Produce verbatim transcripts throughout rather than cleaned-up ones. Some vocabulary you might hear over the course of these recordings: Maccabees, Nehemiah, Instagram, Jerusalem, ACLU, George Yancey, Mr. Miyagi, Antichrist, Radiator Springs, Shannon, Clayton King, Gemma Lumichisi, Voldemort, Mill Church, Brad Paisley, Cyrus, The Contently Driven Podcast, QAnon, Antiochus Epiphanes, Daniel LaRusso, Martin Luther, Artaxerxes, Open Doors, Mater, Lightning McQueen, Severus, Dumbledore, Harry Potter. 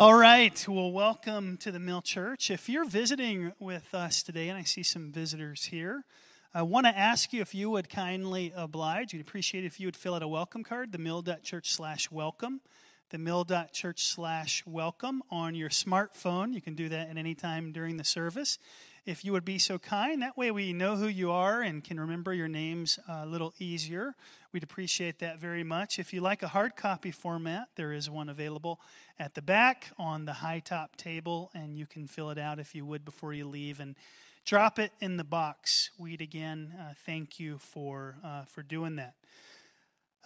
All right, well, welcome to the Mill Church. If you're visiting with us today, and I see some visitors here, I want to ask you if you would kindly oblige. We'd appreciate it if you would fill out a welcome card, the mill dot church slash welcome, the mill dot church slash welcome on your smartphone. You can do that at any time during the service. If you would be so kind, that way we know who you are and can remember your names a little easier. We'd appreciate that very much. If you like a hard copy format, there is one available at the back on the high top table, and you can fill it out if you would before you leave and drop it in the box. We'd again uh, thank you for uh, for doing that.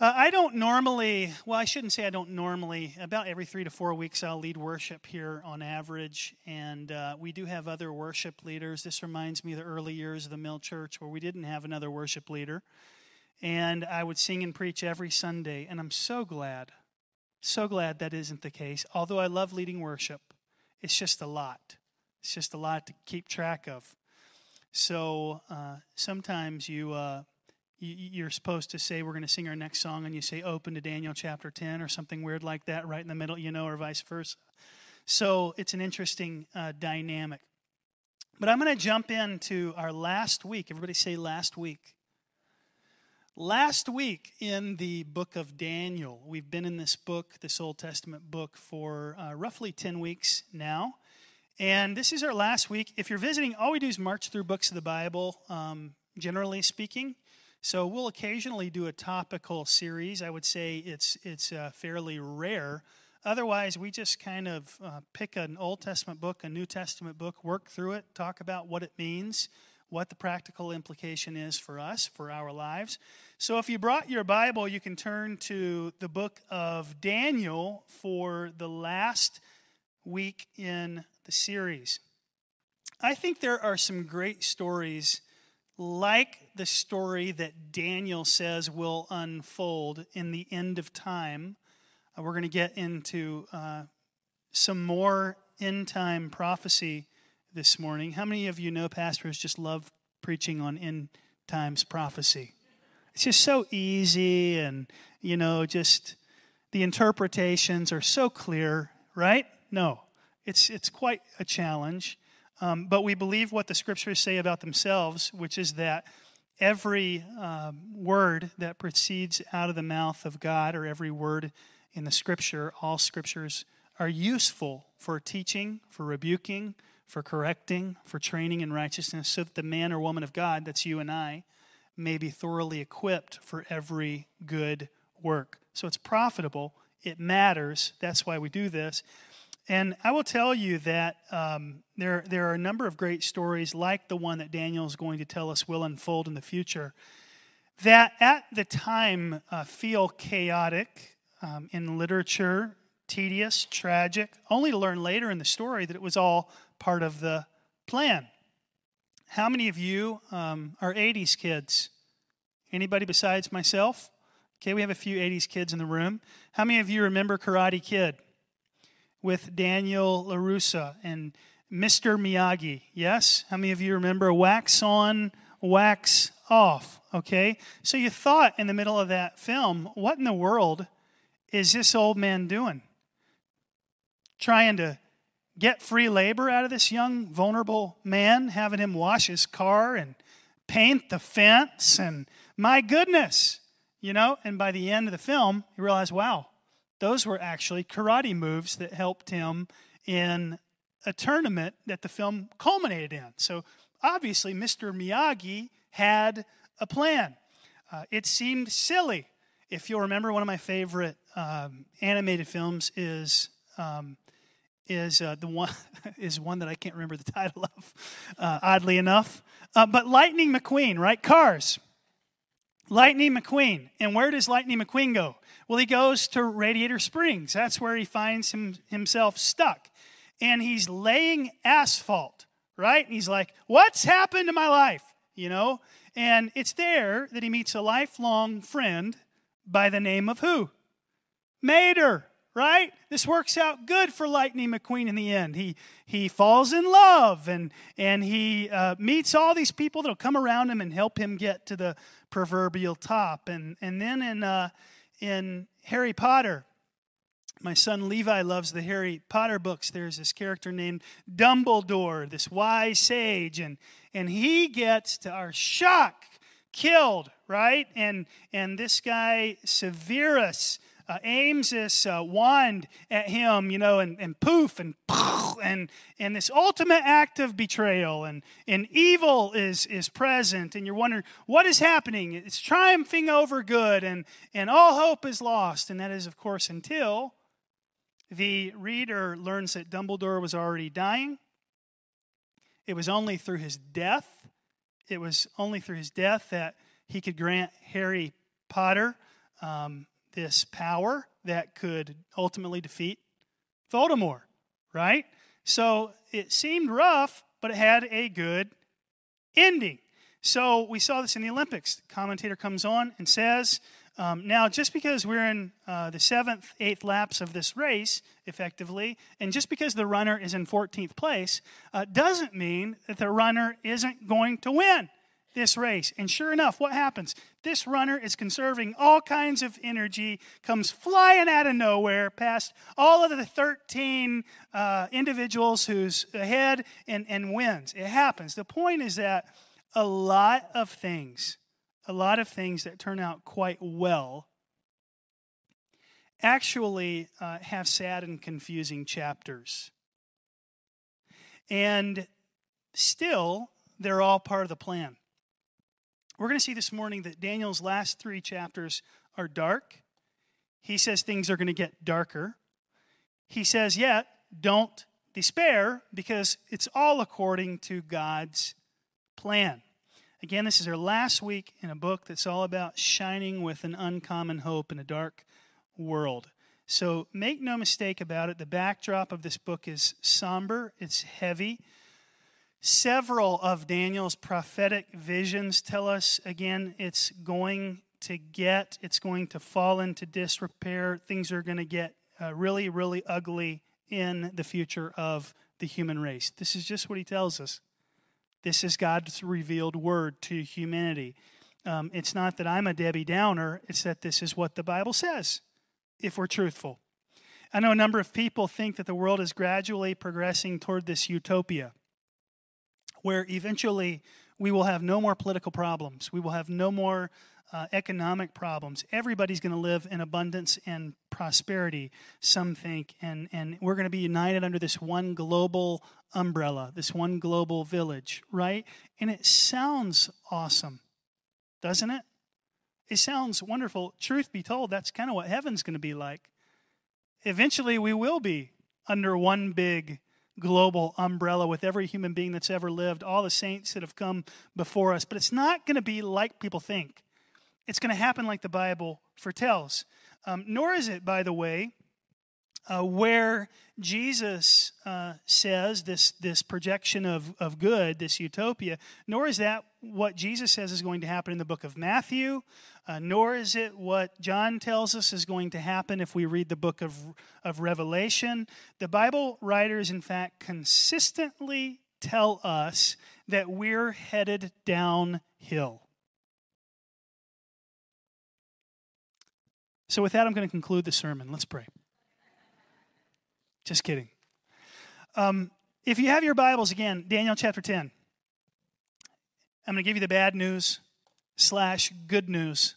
Uh, I don't normally, well, I shouldn't say I don't normally, about every three to four weeks I'll lead worship here on average, and uh, we do have other worship leaders. This reminds me of the early years of the Mill Church where we didn't have another worship leader, and I would sing and preach every Sunday, and I'm so glad, so glad that isn't the case. Although I love leading worship, it's just a lot. It's just a lot to keep track of. So uh, sometimes you... Uh, You're supposed to say, we're going to sing our next song, and you say, open to Daniel chapter ten or something weird like that right in the middle, you know, or vice versa. So it's an interesting uh, dynamic. But I'm going to jump into our last week. Everybody say last week. Last week in the book of Daniel. We've been in this book, this Old Testament book, for uh, roughly ten weeks now. And this is our last week. If you're visiting, all we do is march through books of the Bible, um, generally speaking. So we'll occasionally do a topical series. I would say it's it's uh, fairly rare. Otherwise, we just kind of uh, pick an Old Testament book, a New Testament book, work through it, talk about what it means, what the practical implication is for us, for our lives. So if you brought your Bible, you can turn to the book of Daniel for the last week in the series. I think there are some great stories like the story that Daniel says will unfold in the end of time. Uh, we're going to get into uh, some more end-time prophecy this morning. How many of you know pastors just love preaching on end times prophecy? It's just so easy, and, you know, just the interpretations are so clear, right? No, it's it's quite a challenge. Um, but we believe what the Scriptures say about themselves, which is that every uh, word that proceeds out of the mouth of God, or every word in the Scripture, all Scriptures are useful for teaching, for rebuking, for correcting, for training in righteousness, so that the man or woman of God, that's you and I, may be thoroughly equipped for every good work. So it's profitable. It matters. That's why we do this. And I will tell you that um, there, there are a number of great stories like the one that Daniel is going to tell us will unfold in the future that at the time uh, feel chaotic um, in literature, tedious, tragic, only to learn later in the story that it was all part of the plan. How many of you um, are eighties kids? Anybody besides myself? Okay, we have a few eighties kids in the room. How many of you remember Karate Kid? With Daniel LaRusso and Mister Miyagi, yes? How many of you remember wax on, wax off, okay? So you thought in the middle of that film, what in the world is this old man doing? Trying to get free labor out of this young, vulnerable man, having him wash his car and paint the fence, and my goodness, you know? And by the end of the film, you realize, wow, those were actually karate moves that helped him in a tournament that the film culminated in. So obviously, Mister Miyagi had a plan. Uh, it seemed silly. If you'll remember, one of my favorite um, animated films is um, is uh, the one is one that I can't remember the title of, uh, oddly enough. Uh, but Lightning McQueen, right? Cars. Lightning McQueen. And where does Lightning McQueen go? Well, he goes to Radiator Springs. That's where he finds him, himself stuck. And he's laying asphalt, right? And he's like, what's happened to my life? You know? And it's there that he meets a lifelong friend by the name of who? Mater, right? This works out good for Lightning McQueen in the end. He he falls in love, and, and he uh, meets all these people that will come around him and help him get to the proverbial top. And, and then in... Uh, In Harry Potter, My son Levi loves the Harry Potter books. There's this character named Dumbledore, this wise sage, and and he gets, to our shock, killed, right? And and this guy Severus uh, aims this uh, wand at him, you know, and, and poof, and poof, and and this ultimate act of betrayal and and evil is is present, and you're wondering what is happening. It's triumphing over good, and and all hope is lost, and that is, of course, until the reader learns that Dumbledore was already dying. It was only through his death. It was only through his death that he could grant Harry Potter um, this power that could ultimately defeat Voldemort, right? So it seemed rough, but it had a good ending. So we saw this in the Olympics. The commentator comes on and says, Um, now, just because we're in uh, the seventh, eighth laps of this race, effectively, and just because the runner is in fourteenth place, uh, doesn't mean that the runner isn't going to win this race. And sure enough, what happens? This runner is conserving all kinds of energy, comes flying out of nowhere past all of the thirteen uh, individuals who's ahead and, and wins. It happens. The point is that a lot of things A lot of things that turn out quite well actually uh, have sad and confusing chapters. And still, they're all part of the plan. We're going to see this morning that Daniel's last three chapters are dark. He says things are going to get darker. He says, yet, don't despair, because it's all according to God's plan. Again, this is our last week in a book that's all about shining with an uncommon hope in a dark world. So make no mistake about it, the backdrop of this book is somber, it's heavy. Several of Daniel's prophetic visions tell us, again, it's going to get, it's going to fall into disrepair. Things are going to get uh, really, really ugly in the future of the human race. This is just what he tells us. This is God's revealed word to humanity. Um, it's not that I'm a Debbie Downer. It's that this is what the Bible says, if we're truthful. I know a number of people think that the world is gradually progressing toward this utopia, where eventually we will have no more political problems. We will have no more uh, economic problems. Everybody's going to live in abundance and prosperity, some think, and, and we're going to be united under this one global umbrella, this one global village, right? And it sounds awesome, doesn't it? It sounds wonderful. Truth be told, that's kind of what heaven's going to be like. Eventually, we will be under one big global umbrella with every human being that's ever lived, all the saints that have come before us. But it's not going to be like people think. It's going to happen like the Bible foretells. Um, nor is it, by the way, Uh, where Jesus uh, says this this projection of, of good, this utopia, nor is that what Jesus says is going to happen in the book of Matthew, uh, nor is it what John tells us is going to happen if we read the book of, of Revelation. The Bible writers, in fact, consistently tell us that we're headed downhill. So with that, I'm going to conclude the sermon. Let's pray. Just kidding. Um, if you have your Bibles, again, Daniel chapter ten. I'm going to give you the bad news slash good news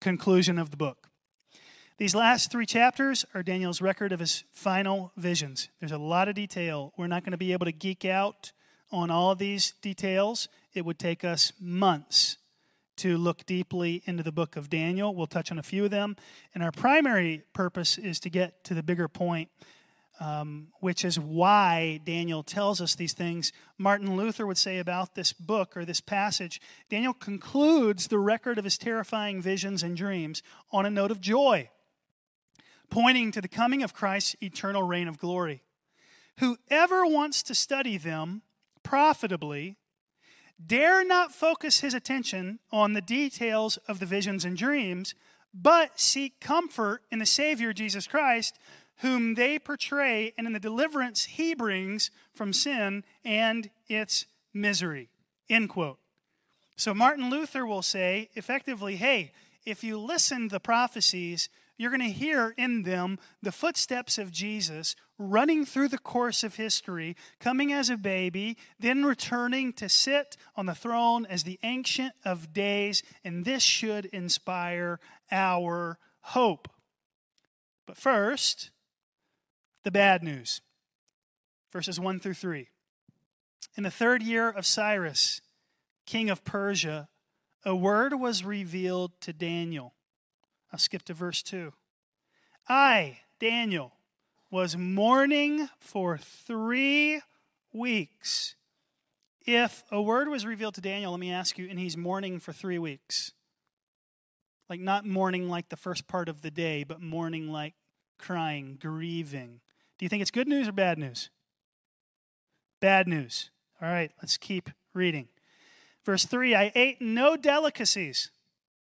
conclusion of the book. These last three chapters are Daniel's record of his final visions. There's a lot of detail. We're not going to be able to geek out on all of these details. It would take us months to look deeply into the book of Daniel. We'll touch on a few of them. And our primary purpose is to get to the bigger point, Um, which is why Daniel tells us these things. Martin Luther would say about this book or this passage, Daniel concludes the record of his terrifying visions and dreams on a note of joy, pointing to the coming of Christ's eternal reign of glory. Whoever wants to study them profitably dare not focus his attention on the details of the visions and dreams, but seek comfort in the Savior Jesus Christ, whom they portray, and in the deliverance he brings from sin and its misery, end quote. So Martin Luther will say, effectively, hey, if you listen to the prophecies, you're going to hear in them the footsteps of Jesus running through the course of history, coming as a baby, then returning to sit on the throne as the Ancient of Days, and this should inspire our hope. But first, the bad news. Verses one through three. In the third year of Cyrus, king of Persia, a word was revealed to Daniel. I'll skip to verse two. I, Daniel, was mourning for three weeks. If a word was revealed to Daniel, let me ask you, and he's mourning for three weeks. Like not mourning like the first part of the day, but mourning like crying, grieving. Do you think it's good news or bad news? Bad news. All right, let's keep reading. Verse three, I ate no delicacies,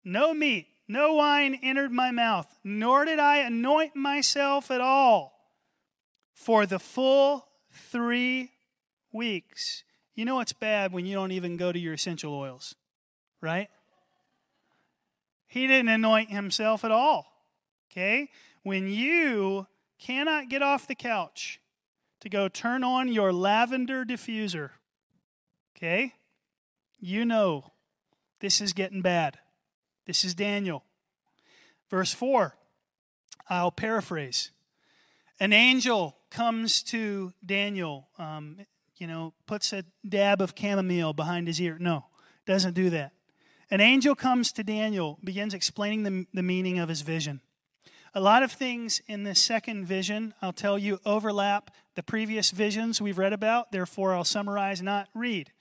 no meat, no wine entered my mouth, nor did I anoint myself at all for the full three weeks. You know it's bad when you don't even go to your essential oils, right? He didn't anoint himself at all, okay? When you cannot get off the couch to go turn on your lavender diffuser, okay? You know this is getting bad. This is Daniel. Verse four, I'll paraphrase. An angel comes to Daniel, um, you know, puts a dab of chamomile behind his ear. No, doesn't do that. An angel comes to Daniel, begins explaining the, the meaning of his vision. A lot of things in this second vision, I'll tell you, overlap the previous visions we've read about. Therefore, I'll summarize, not read.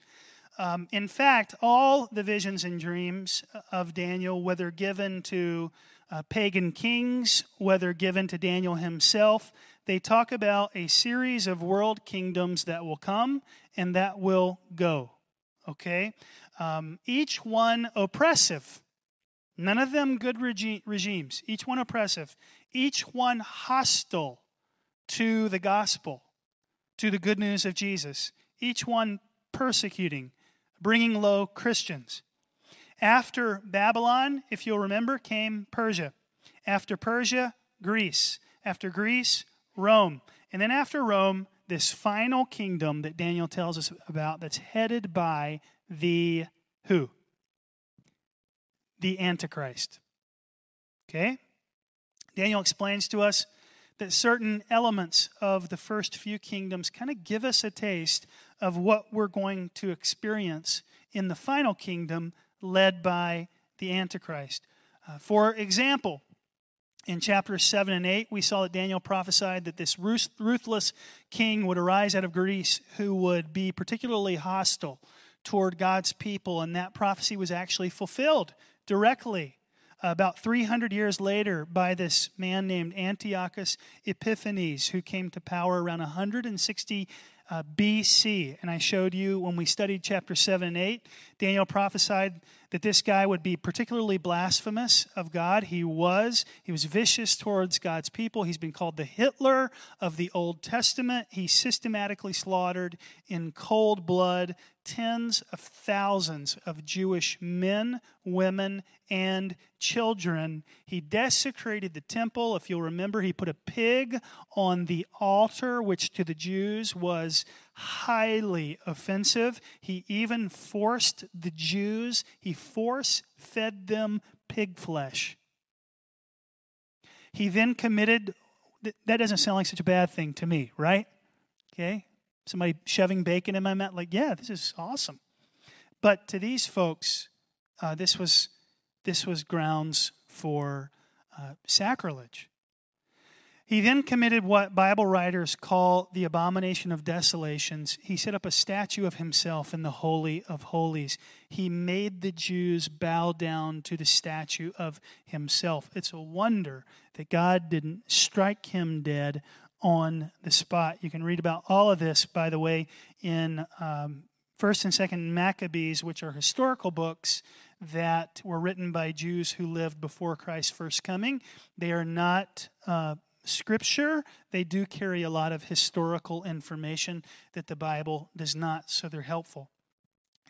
Um, in fact, all the visions and dreams of Daniel, whether given to uh, pagan kings, whether given to Daniel himself, they talk about a series of world kingdoms that will come and that will go, okay? Um, each one oppressive, none of them good regi- regimes, each one oppressive, each one hostile to the gospel, to the good news of Jesus, each one persecuting, bringing low Christians. After Babylon, if you'll remember, came Persia. After Persia, Greece. After Greece, Rome. And then after Rome, this final kingdom that Daniel tells us about that's headed by the who? The Antichrist. Okay? Daniel explains to us that certain elements of the first few kingdoms kind of give us a taste of what we're going to experience in the final kingdom led by the Antichrist. Uh, for example, in chapters seven and eight, we saw that Daniel prophesied that this ruthless king would arise out of Greece who would be particularly hostile toward God's people, and that prophecy was actually fulfilled directly about three hundred years later by this man named Antiochus Epiphanes, who came to power around one hundred sixty uh, B C. And I showed you when we studied chapter seven and eight, Daniel prophesied that this guy would be particularly blasphemous of God. He was. He was vicious towards God's people. He's been called the Hitler of the Old Testament. He systematically slaughtered in cold blood tens of thousands of Jewish men, women, and children. He desecrated the temple. If you'll remember, he put a pig on the altar, which to the Jews was highly offensive. He even forced the Jews, he force-fed them pig flesh. He then committed, that doesn't sound like such a bad thing to me, right? Okay, somebody shoving bacon in my mouth, like, yeah, this is awesome. But to these folks, uh, this was this was grounds for uh, sacrilege. He then committed what Bible writers call the abomination of desolations. He set up a statue of himself in the Holy of Holies. He made the Jews bow down to the statue of himself. It's a wonder that God didn't strike him dead on the spot. You can read about all of this, by the way, in um, First and Second Maccabees, which are historical books that were written by Jews who lived before Christ's first coming. They are not Uh, Scripture, they do carry a lot of historical information that the Bible does not, so they're helpful.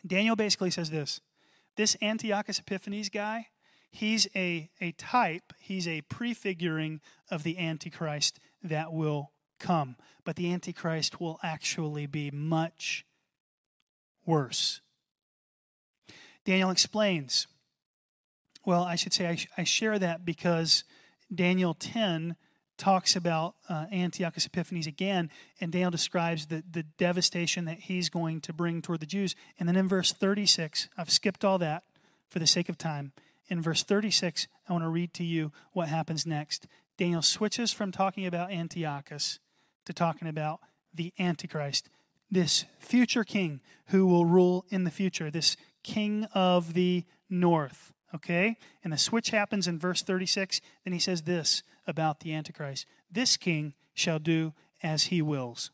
Daniel basically says this, this Antiochus Epiphanes guy, He's a, a type, he's a prefiguring of the Antichrist that will come. But the Antichrist will actually be much worse. Daniel explains. Well, I should say I, sh- I share that because Daniel ten talks about uh, Antiochus Epiphanes again, and Daniel describes the, the devastation that he's going to bring toward the Jews. And then in verse thirty-six, I've skipped all that for the sake of time. In verse thirty-six, I want to read to you what happens next. Daniel switches from talking about Antiochus to talking about the Antichrist, this future king who will rule in the future, this king of the north. Okay? And the switch happens in verse thirty-six. Then he says this about the Antichrist. This king shall do as he wills.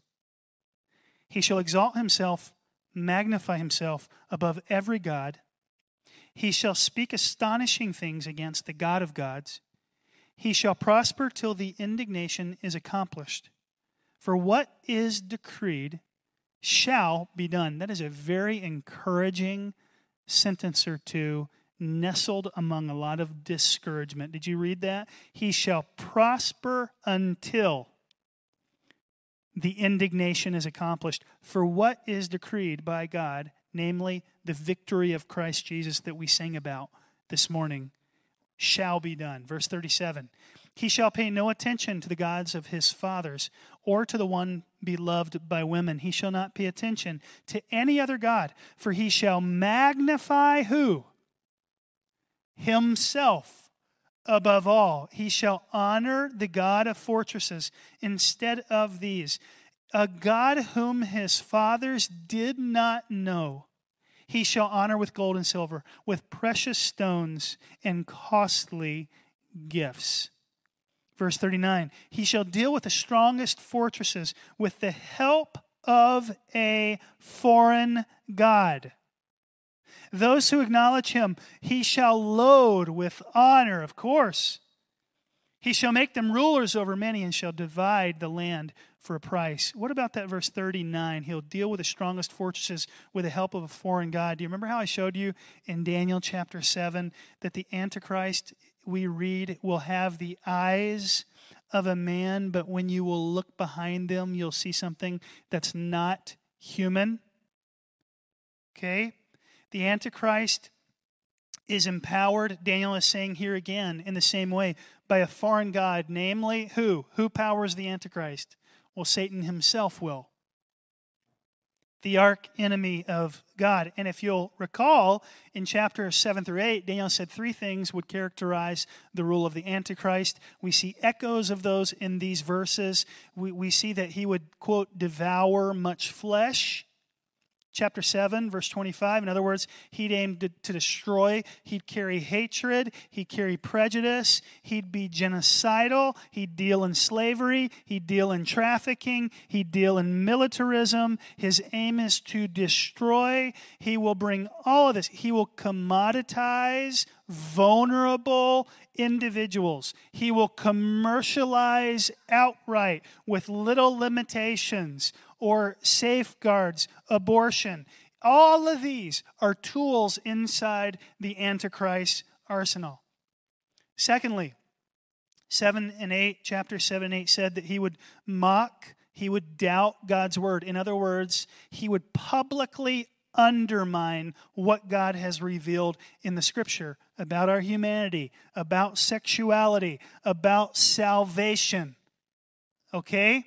He shall exalt himself, magnify himself above every god. He shall speak astonishing things against the God of gods. He shall prosper till the indignation is accomplished. For what is decreed shall be done. That is a very encouraging sentence or two, nestled among a lot of discouragement. Did you read that? He shall prosper until the indignation is accomplished. For what is decreed by God, namely the victory of Christ Jesus that we sang about this morning, shall be done. Verse thirty-seven, he shall pay no attention to the gods of his fathers or to the one beloved by women. He shall not pay attention to any other god, for he shall magnify who? Himself above all. He shall honor the God of fortresses instead of these, a God whom his fathers did not know. He shall honor with gold and silver, with precious stones and costly gifts. Verse thirty-nine, he shall deal with the strongest fortresses with the help of a foreign god. Those who acknowledge him, he shall load with honor, of course. He shall make them rulers over many and shall divide the land for a price. What about that verse thirty-nine? He'll deal with the strongest fortresses with the help of a foreign god. Do you remember how I showed you in Daniel chapter seven that the Antichrist, we read, will have the eyes of a man, but when you will look behind them, you'll see something that's not human? Okay? The Antichrist is empowered, Daniel is saying here again, in the same way, by a foreign god, namely who? Who powers the Antichrist? Well, Satan himself will. The archenemy of God. And if you'll recall, in chapter seven through eight, Daniel said three things would characterize the rule of the Antichrist. We see echoes of those in these verses. We, we see that he would, quote, devour much flesh. Chapter seven, verse twenty-five, in other words, he'd aim to, to destroy, he'd carry hatred, he'd carry prejudice, he'd be genocidal, he'd deal in slavery, he'd deal in trafficking, he'd deal in militarism. His aim is to destroy. He will bring all of this. He will commoditize vulnerable individuals. He will commercialize outright with little limitations or safeguards, abortion. All of these are tools inside the Antichrist arsenal. Secondly, seven and eight, chapter seven and eight said that he would mock, he would doubt God's word. In other words, he would publicly undermine what God has revealed in the Scripture about our humanity, about sexuality, about salvation. Okay?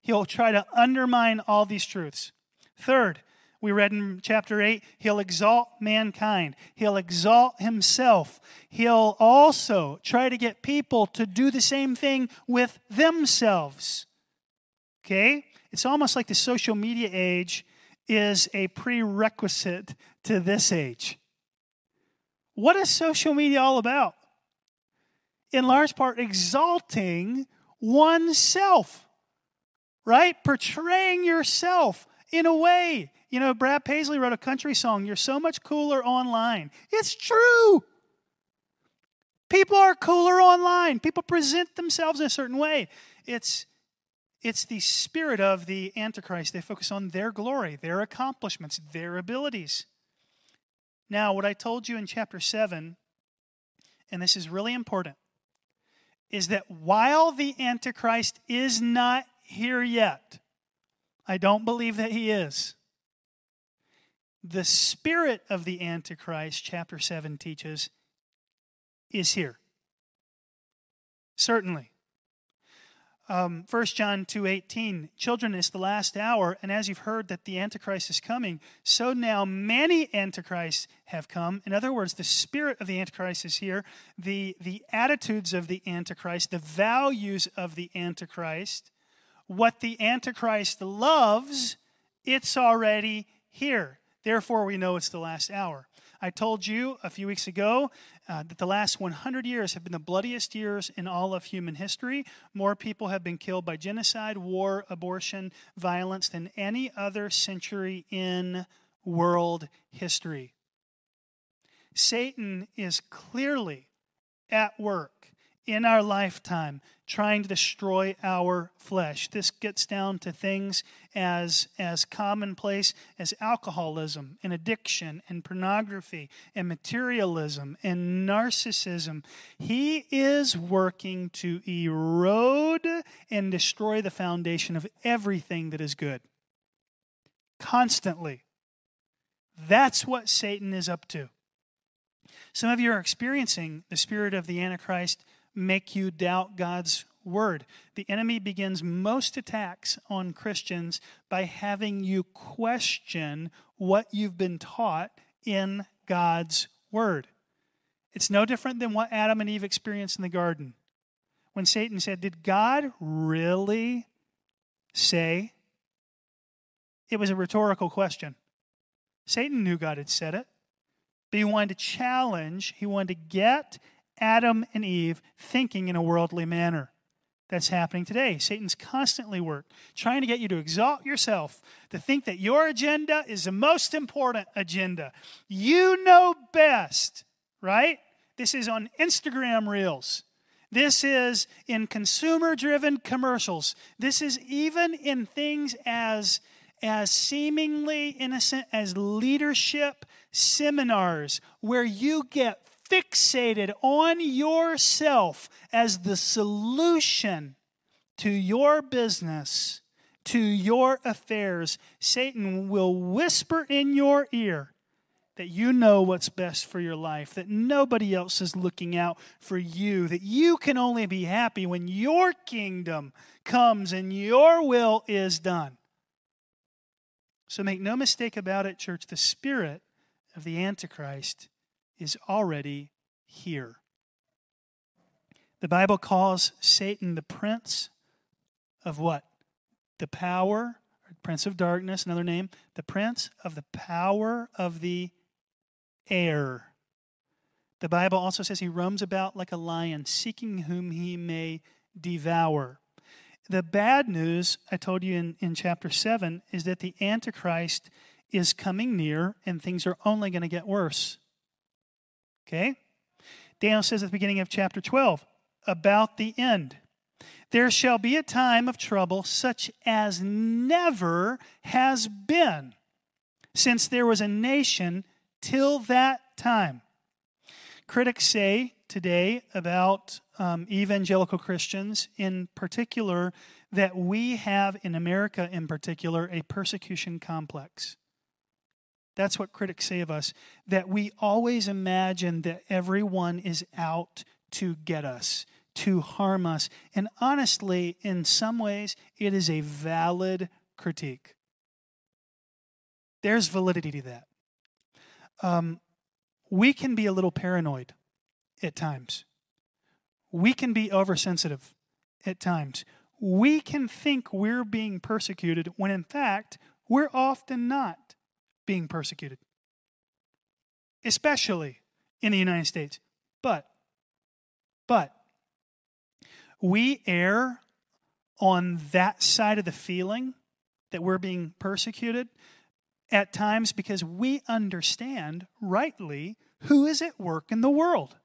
He'll try to undermine all these truths. Third, we read in chapter eight, he'll exalt mankind. He'll exalt himself. He'll also try to get people to do the same thing with themselves. Okay? It's almost like the social media age is a prerequisite to this age. What is social media all about? In large part, exalting oneself, right? Portraying yourself in a way. You know, Brad Paisley wrote a country song, "You're so much cooler online." It's true. People are cooler online. People present themselves in a certain way. It's It's the spirit of the Antichrist. They focus on their glory, their accomplishments, their abilities. Now, what I told you in chapter seven and this is really important, is that while the Antichrist is not here yet, I don't believe that he is, the spirit of the Antichrist, chapter seven teaches, is here. Certainly. Um, First John two eighteen, children, it's the last hour, and as you've heard that the Antichrist is coming, so now many Antichrists have come. In other words, the spirit of the Antichrist is here. The, the attitudes of the Antichrist, the values of the Antichrist, what the Antichrist loves, it's already here. Therefore, we know it's the last hour. I told you a few weeks ago uh, that the last one hundred years have been the bloodiest years in all of human history. More people have been killed by genocide, war, abortion, violence than any other century in world history. Satan is clearly at work in our lifetime trying to destroy our flesh. This gets down to things as, as commonplace as alcoholism and addiction and pornography and materialism and narcissism. He is working to erode and destroy the foundation of everything that is good. Constantly. That's what Satan is up to. Some of you are experiencing the spirit of the Antichrist make you doubt God's word. The enemy begins most attacks on Christians by having you question what you've been taught in God's word. It's no different than what Adam and Eve experienced in the garden. When Satan said, "Did God really say?" It was a rhetorical question. Satan knew God had said it, but he wanted to challenge, he wanted to get Adam and Eve thinking in a worldly manner. That's happening today. Satan's constantly work, trying to get you to exalt yourself, to think that your agenda is the most important agenda. You know best, right? This is on Instagram Reels. This is in consumer-driven commercials. This is even in things as, as seemingly innocent as leadership seminars, where you get fixated on yourself as the solution to your business, to your affairs. Satan will whisper in your ear that you know what's best for your life, that nobody else is looking out for you, that you can only be happy when your kingdom comes and your will is done. So make no mistake about it, church, the spirit of the Antichrist is already here. The Bible calls Satan the prince of what? The power, prince of darkness, another name, the prince of the power of the air. The Bible also says he roams about like a lion, seeking whom he may devour. The bad news, I told you in, in chapter seven, is that the Antichrist is coming near and things are only going to get worse. Okay? Daniel says at the beginning of chapter twelve, about the end, there shall be a time of trouble such as never has been since there was a nation till that time. Critics say today about um, evangelical Christians in particular that we have, in America in particular, a persecution complex. That's what critics say of us, that we always imagine that everyone is out to get us, to harm us. And honestly, in some ways, it is a valid critique. There's validity to that. Um, we can be a little paranoid at times. We can be oversensitive at times. We can think we're being persecuted when, in fact, we're often not being persecuted, especially in the United States. But, but, we err on that side of the feeling that we're being persecuted at times because we understand rightly who is at work in the world.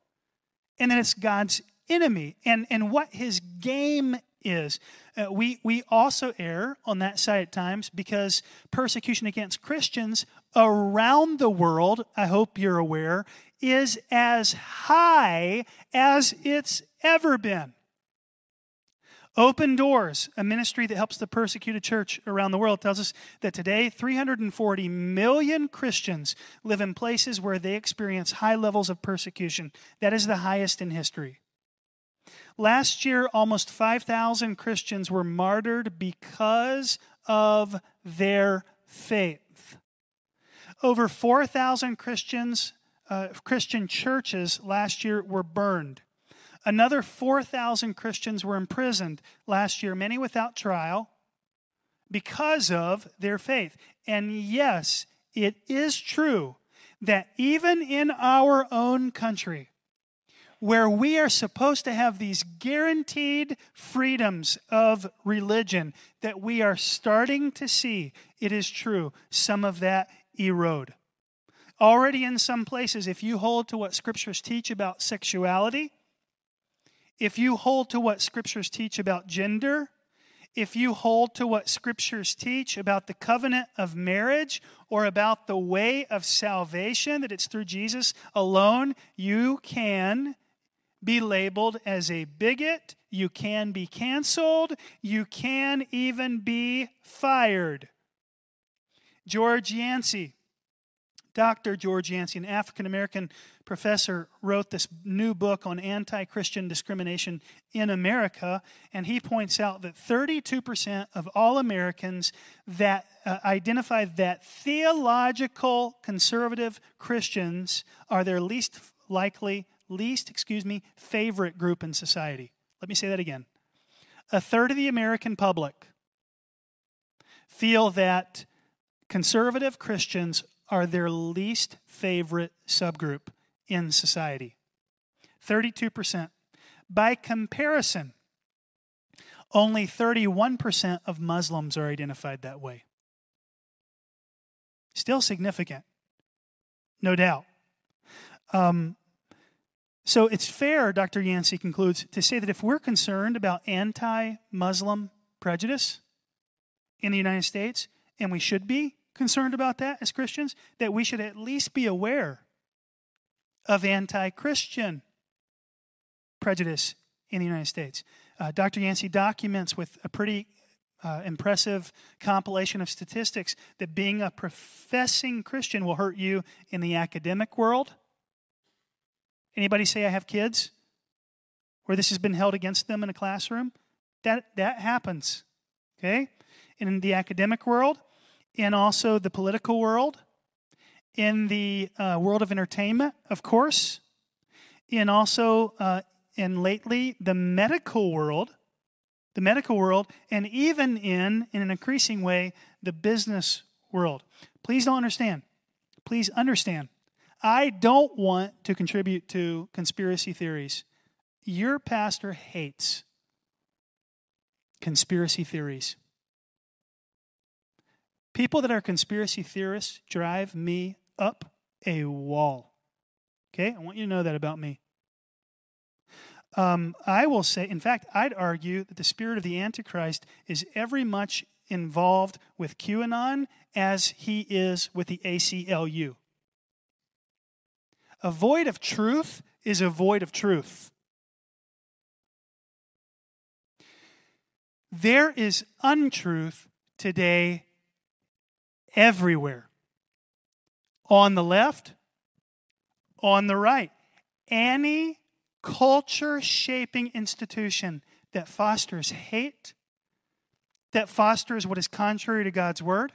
And that it's God's enemy and, and what his game is. is. Uh, we, we also err on that side at times because persecution against Christians around the world, I hope you're aware, is as high as it's ever been. Open Doors, a ministry that helps the persecuted church around the world, tells us that today three hundred forty million Christians live in places where they experience high levels of persecution. That is the highest in history. Last year, almost five thousand Christians were martyred because of their faith. Over four thousand Christians, uh, Christian churches last year were burned. Another four thousand Christians were imprisoned last year, many without trial, because of their faith. And yes, it is true that even in our own country, where we are supposed to have these guaranteed freedoms of religion, that we are starting to see, it is true, some of that erode. Already in some places, if you hold to what scriptures teach about sexuality, if you hold to what scriptures teach about gender, if you hold to what scriptures teach about the covenant of marriage or about the way of salvation, that it's through Jesus alone, you can be labeled as a bigot, you can be canceled, you can even be fired. George Yancey, Doctor George Yancey, an African-American professor, wrote this new book on anti-Christian discrimination in America, and he points out that thirty-two percent of all Americans that uh, identify that theological conservative Christians are their least likely, least, excuse me, favorite group in society. Let me say that again. A third of the American public feel that conservative Christians are their least favorite subgroup in society. thirty-two percent. By comparison, only thirty-one percent of Muslims are identified that way. Still significant, no doubt. Um, so it's fair, Doctor Yancey concludes, to say that if we're concerned about anti-Muslim prejudice in the United States, and we should be, concerned about that as Christians, that we should at least be aware of anti-Christian prejudice in the United States. Uh, Doctor Yancey documents with a pretty uh, impressive compilation of statistics that being a professing Christian will hurt you in the academic world. Anybody say I have kids where this has been held against them in a classroom? That, that happens, okay? And in the academic world, in also the political world, in the uh, world of entertainment, of course, in also, uh, in lately, the medical world, the medical world, and even in, in an increasing way, the business world. Please don't understand. Please understand. I don't want to contribute to conspiracy theories. Your pastor hates conspiracy theories. People that are conspiracy theorists drive me up a wall. Okay? I want you to know that about me. Um, I will say, in fact, I'd argue that the spirit of the Antichrist is every much involved with QAnon as he is with the A C L U. A void of truth is a void of truth. There is untruth today everywhere, on the left, on the right. Any culture-shaping institution that fosters hate, that fosters what is contrary to God's word,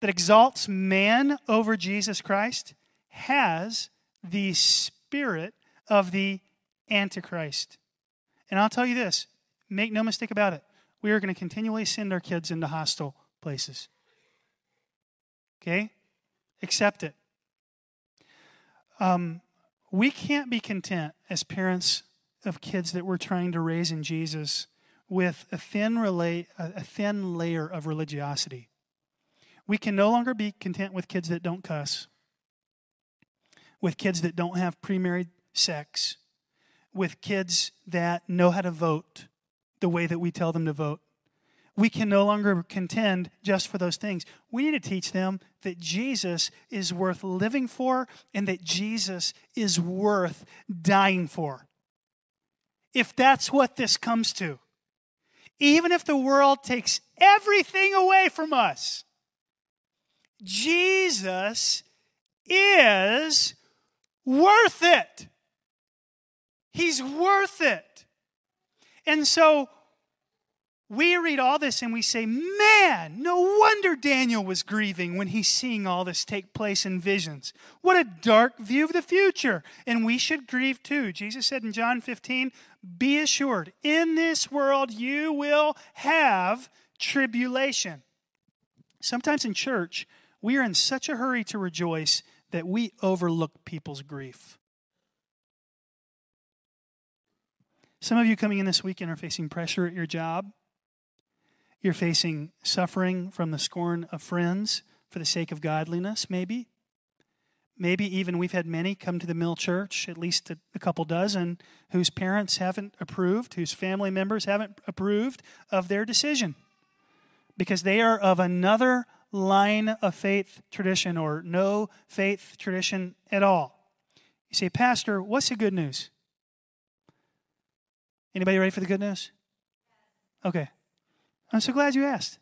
that exalts man over Jesus Christ, has the spirit of the Antichrist. And I'll tell you this, make no mistake about it, we are going to continually send our kids into hostile places. Okay? Accept it. Um, we can't be content as parents of kids that we're trying to raise in Jesus with a thin relay, a thin layer of religiosity. We can no longer be content with kids that don't cuss, with kids that don't have premarital sex, with kids that know how to vote the way that we tell them to vote, we can no longer contend just for those things. We need to teach them that Jesus is worth living for and that Jesus is worth dying for. If that's what this comes to, even if the world takes everything away from us, Jesus is worth it. He's worth it. And so we read all this and we say, man, no wonder Daniel was grieving when he's seeing all this take place in visions. What a dark view of the future. And we should grieve too. Jesus said in John fifteen, be assured, in this world you will have tribulation. Sometimes in church, we are in such a hurry to rejoice that we overlook people's grief. Some of you coming in this weekend are facing pressure at your job. You're facing suffering from the scorn of friends for the sake of godliness, maybe. Maybe even we've had many come to the Mill Church, at least a, a couple dozen, whose parents haven't approved, whose family members haven't approved of their decision because they are of another line of faith tradition or no faith tradition at all. You say, Pastor, what's the good news? Anybody ready for the good news? Okay. I'm so glad you asked.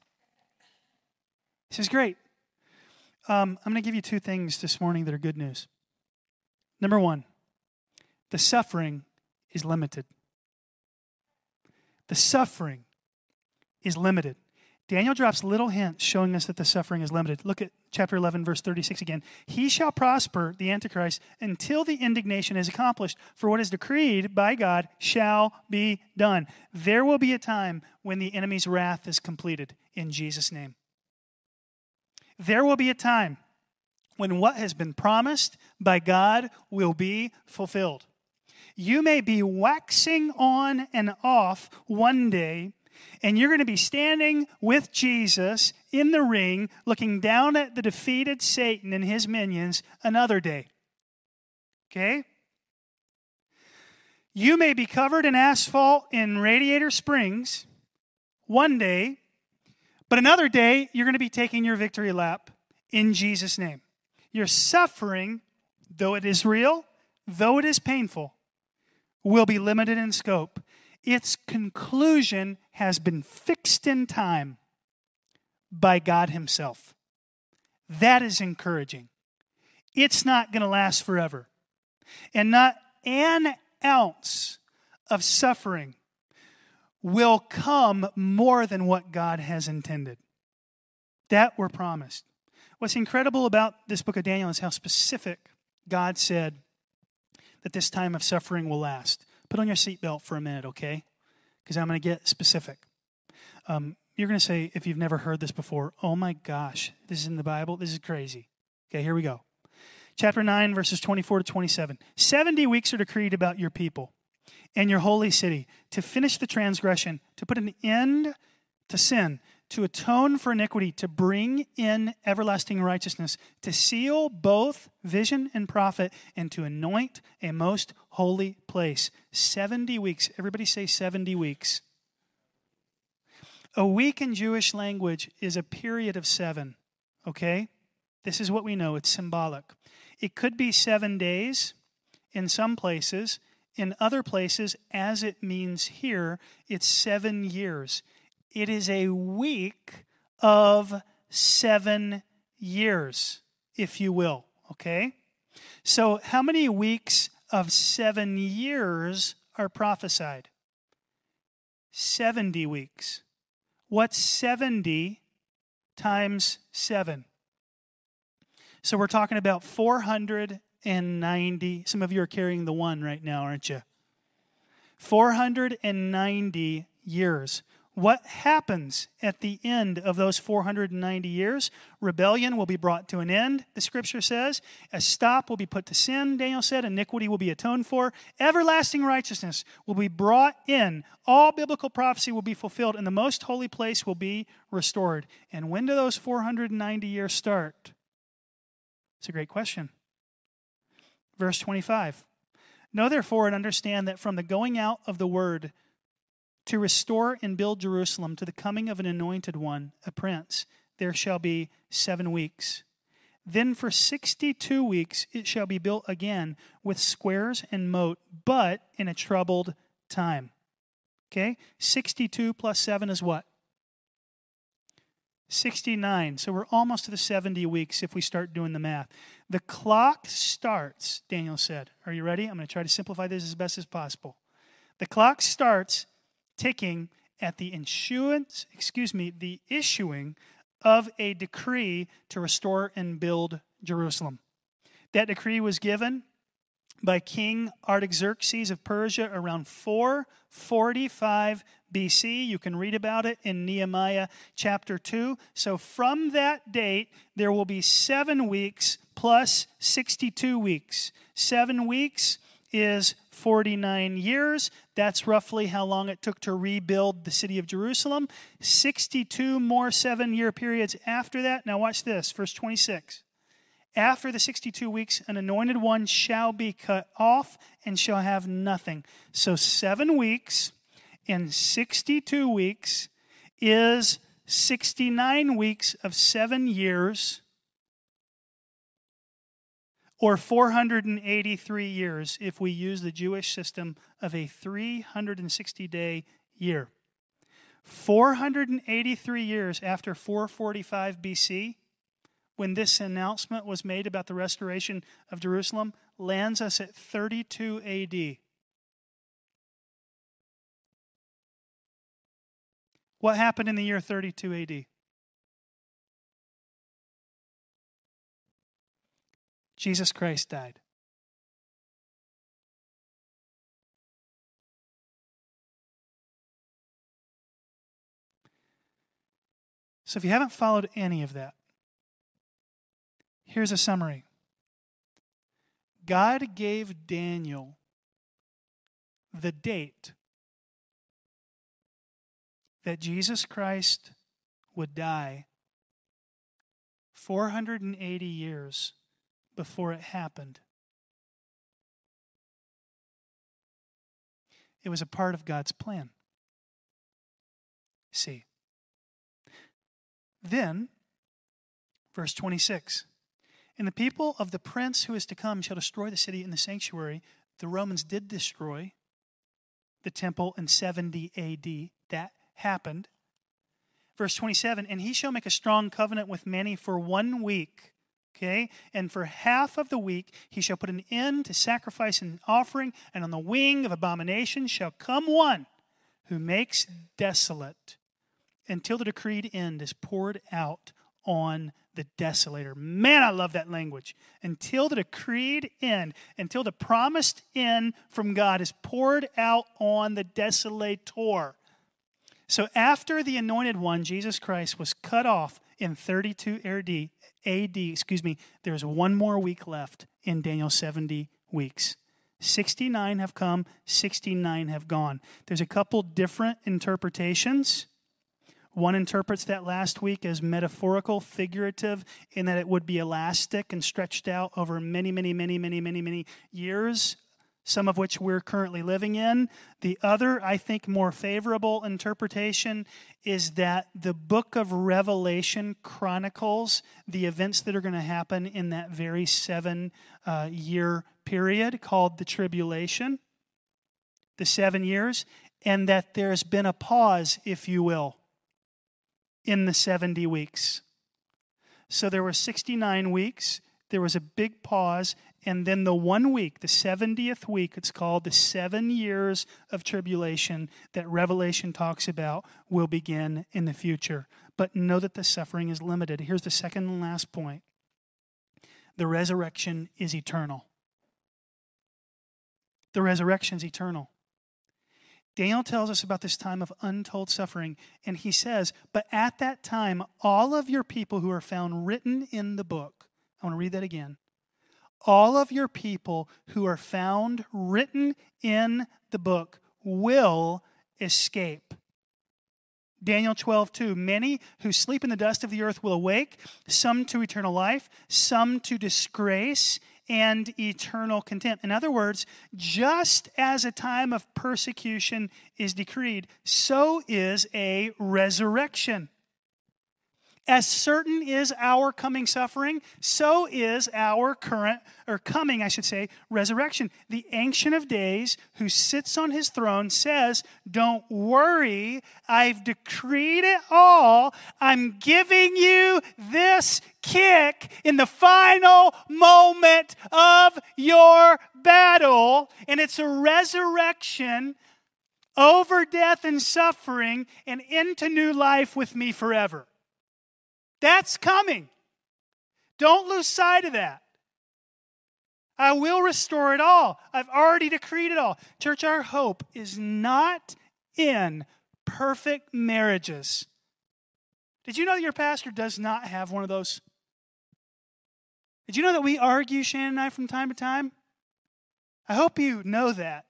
This is great. Um, I'm going to give you two things this morning that are good news. Number one, the suffering is limited. The suffering is limited. Daniel drops little hints showing us that the suffering is limited. Look at chapter eleven, verse thirty-six again. He shall prosper, the Antichrist, until the indignation is accomplished, for what is decreed by God shall be done. There will be a time when the enemy's wrath is completed in Jesus' name. There will be a time when what has been promised by God will be fulfilled. You may be waxing on and off one day, and you're going to be standing with Jesus in the ring, looking down at the defeated Satan and his minions another day. Okay? You may be covered in asphalt in Radiator Springs one day, but another day you're going to be taking your victory lap in Jesus' name. Your suffering, though it is real, though it is painful, will be limited in scope. Its conclusion has been fixed in time by God himself. That is encouraging. It's not going to last forever. And not an ounce of suffering will come more than what God has intended. That we're promised. What's incredible about this book of Daniel is how specific God said that this time of suffering will last. Put on your seatbelt for a minute, okay? Because I'm going to get specific. Um, you're going to say, if you've never heard this before, oh my gosh, this is in the Bible? This is crazy. Okay, here we go. Chapter nine, verses twenty-four to twenty-seven. Seventy weeks are decreed about your people and your holy city to finish the transgression, to put an end to sin, to atone for iniquity, to bring in everlasting righteousness, to seal both vision and prophet, and to anoint a most holy place. Seventy weeks. Everybody say seventy weeks. A week in Jewish language is a period of seven, okay? This is what we know. It's symbolic. It could be seven days in some places. In other places, as it means here, it's seven years. It is a week of seven years, if you will, okay? So how many weeks of seven years are prophesied? Seventy weeks. What's seventy times seven? So we're talking about four hundred ninety. Some of you are carrying the one right now, aren't you? four hundred ninety years. What happens at the end of those four hundred ninety years? Rebellion will be brought to an end, the scripture says. A stop will be put to sin, Daniel said. Iniquity will be atoned for. Everlasting righteousness will be brought in. All biblical prophecy will be fulfilled, and the most holy place will be restored. And when do those four hundred ninety years start? It's a great question. Verse twenty-five. Know therefore and understand that from the going out of the word to restore and build Jerusalem to the coming of an anointed one, a prince. There shall be seven weeks. Then for sixty-two weeks it shall be built again with squares and moat, but in a troubled time. Okay? sixty-two plus seven is what? sixty-nine. So we're almost to the seventy weeks if we start doing the math. The clock starts, Daniel said. Are you ready? I'm going to try to simplify this as best as possible. The clock starts ticking at the issuance, excuse me, the issuing of a decree to restore and build Jerusalem. That decree was given by King Artaxerxes of Persia around four forty-five B C. You can read about it in Nehemiah chapter two. So from that date, there will be seven weeks plus sixty-two weeks. Seven weeks is forty-nine years. That's roughly how long it took to rebuild the city of Jerusalem. sixty-two more seven-year periods after that. Now watch this, verse twenty-six. After the sixty-two weeks, an anointed one shall be cut off and shall have nothing. So seven weeks and sixty-two weeks is sixty-nine weeks of seven years, or four hundred eighty-three years if we use the Jewish system of a three hundred sixty day year. four hundred eighty-three years after four forty-five B C, when this announcement was made about the restoration of Jerusalem, lands us at thirty-two A D. What happened in the year thirty-two A D? Jesus Christ died. So if you haven't followed any of that, here's a summary. God gave Daniel the date that Jesus Christ would die four hundred eighty years before it happened. It was a part of God's plan. See. Then, verse twenty-six. And the people of the prince who is to come shall destroy the city and the sanctuary. The Romans did destroy the temple in seventy A D. That happened. Verse twenty-seven, and he shall make a strong covenant with many for one week. Okay? And for half of the week he shall put an end to sacrifice and offering, and on the wing of abomination shall come one who makes desolate until the decreed end is poured out on the desolator. Man, I love that language. Until the decreed end, until the promised end from God is poured out on the desolator. So after the anointed one, Jesus Christ, was cut off in thirty-two A D, excuse me, there's one more week left in Daniel's seventy weeks. sixty-nine have come, sixty-nine have gone. There's a couple different interpretations. One interprets that last week as metaphorical, figurative, in that it would be elastic and stretched out over many, many, many, many, many, many years, some of which we're currently living in. The other, I think, more favorable interpretation is that the book of Revelation chronicles the events that are going to happen in that very seven-year uh, period called the tribulation, the seven years, and that there's been a pause, if you will, in the seventy weeks. So there were sixty-nine weeks, there was a big pause, and then the one week, the seventieth week, it's called the seven years of tribulation that Revelation talks about, will begin in the future. But know that the suffering is limited. Here's the second and last point. The resurrection is eternal. The resurrection is eternal. Daniel tells us about this time of untold suffering, and he says, but at that time, all of your people who are found written in the book, I want to read that again. All of your people who are found written in the book will escape. Daniel twelve two, many who sleep in the dust of the earth will awake, some to eternal life, some to disgrace and eternal contempt. In other words, just as a time of persecution is decreed, so is a resurrection. As certain is our coming suffering, so is our current, or coming, I should say, resurrection. The Ancient of Days, who sits on his throne, says, don't worry, I've decreed it all. I'm giving you this kick in the final moment of your battle. And it's a resurrection over death and suffering and into new life with me forever. That's coming. Don't lose sight of that. I will restore it all. I've already decreed it all. Church, our hope is not in perfect marriages. Did you know your pastor does not have one of those? Did you know that we argue, Shannon and I, from time to time? I hope you know that.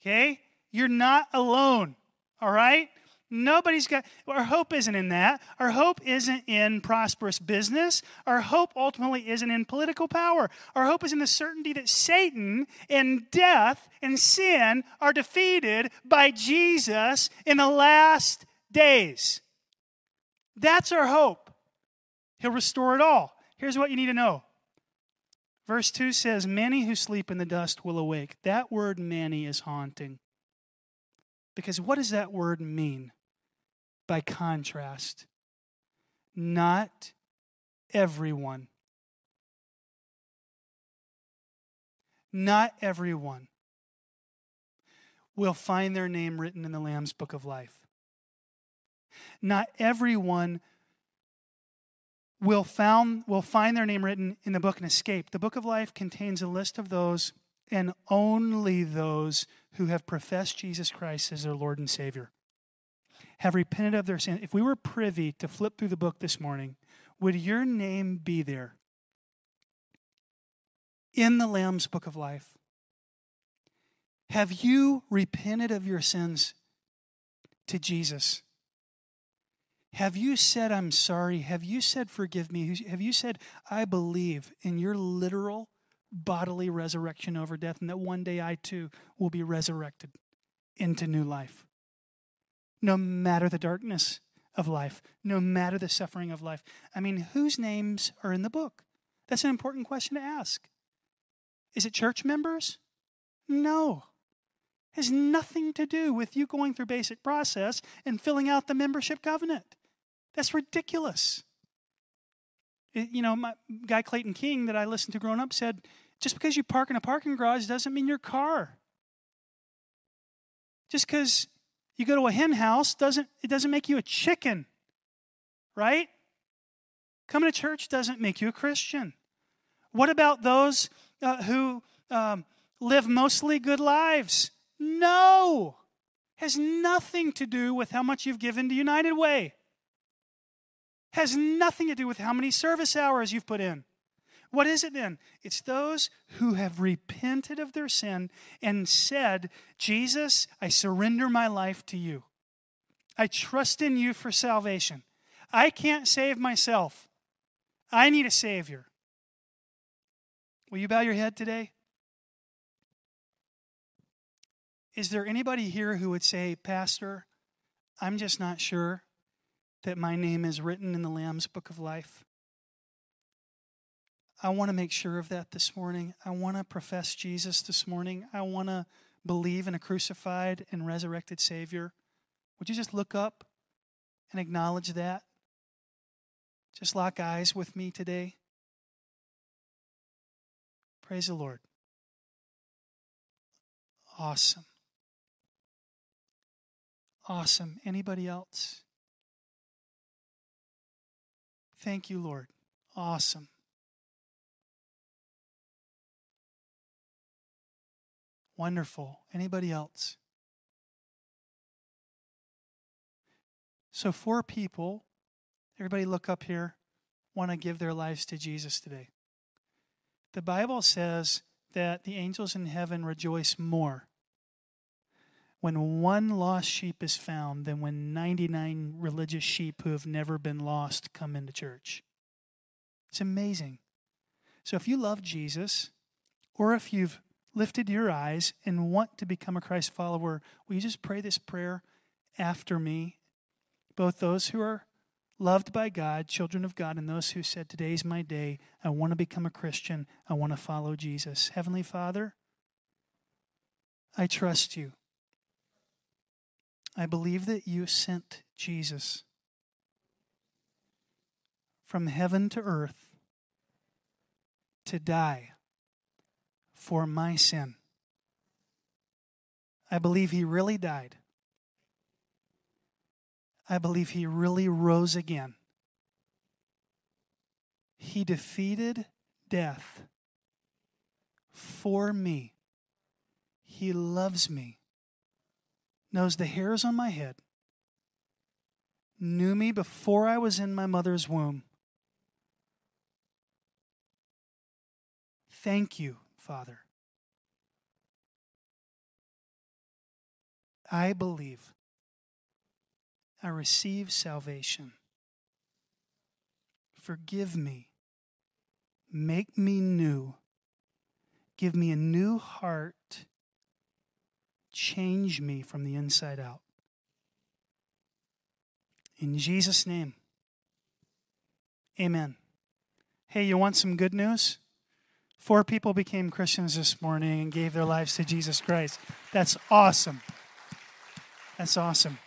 Okay? You're not alone. All right? Nobody's got, our hope isn't in that. Our hope isn't in prosperous business. Our hope ultimately isn't in political power. Our hope is in the certainty that Satan and death and sin are defeated by Jesus in the last days. That's our hope. He'll restore it all. Here's what you need to know. Verse two says, many who sleep in the dust will awake. That word many is haunting. Because what does that word mean? By contrast, not everyone. Not everyone will find their name written in the Lamb's Book of Life. Not everyone will found, will find their name written in the book and escape. The Book of Life contains a list of those and only those who have professed Jesus Christ as their Lord and Savior, have repented of their sin. If we were privy to flip through the book this morning, would your name be there in the Lamb's Book of Life? Have you repented of your sins to Jesus? Have you said, I'm sorry? Have you said, forgive me? Have you said, I believe in your literal bodily resurrection over death, and that one day I too will be resurrected into new life? No matter the darkness of life, no matter the suffering of life. I mean, whose names are in the book? That's an important question to ask. Is it church members? No. It has nothing to do with you going through basic process and filling out the membership covenant. That's ridiculous. You know, my guy Clayton King that I listened to growing up said, just because you park in a parking garage doesn't mean your car. Just because you go to a hen house doesn't it doesn't make you a chicken, right? Coming to church doesn't make you a Christian. What about those uh, who um, live mostly good lives? No, has nothing to do with how much you've given to United Way. Has nothing to do with how many service hours you've put in. What is it then? It's those who have repented of their sin and said, Jesus, I surrender my life to you. I trust in you for salvation. I can't save myself. I need a Savior. Will you bow your head today? Is there anybody here who would say, Pastor, I'm just not sure that my name is written in the Lamb's Book of Life? I want to make sure of that this morning. I want to profess Jesus this morning. I want to believe in a crucified and resurrected Savior. Would you just look up and acknowledge that? Just lock eyes with me today. Praise the Lord. Awesome. Awesome. Anybody else? Thank you, Lord. Awesome. Wonderful. Anybody else? So four people, everybody look up here, want to give their lives to Jesus today. The Bible says that the angels in heaven rejoice more when one lost sheep is found than when ninety-nine religious sheep who have never been lost come into church. It's amazing. So if you love Jesus, or if you've lifted your eyes and want to become a Christ follower, will you just pray this prayer after me? Both those who are loved by God, children of God, and those who said, today's my day, I want to become a Christian, I want to follow Jesus. Heavenly Father, I trust you. I believe that you sent Jesus from heaven to earth to die for my sin. I believe he really died. I believe he really rose again. He defeated death for me. He loves me, knows the hairs on my head, knew me before I was in my mother's womb. Thank you, Father. I believe. I receive salvation. Forgive me. Make me new. Give me a new heart. Change me from the inside out. In Jesus' name, amen. Hey, you want some good news? Four people became Christians this morning and gave their lives to Jesus Christ. That's awesome. That's awesome.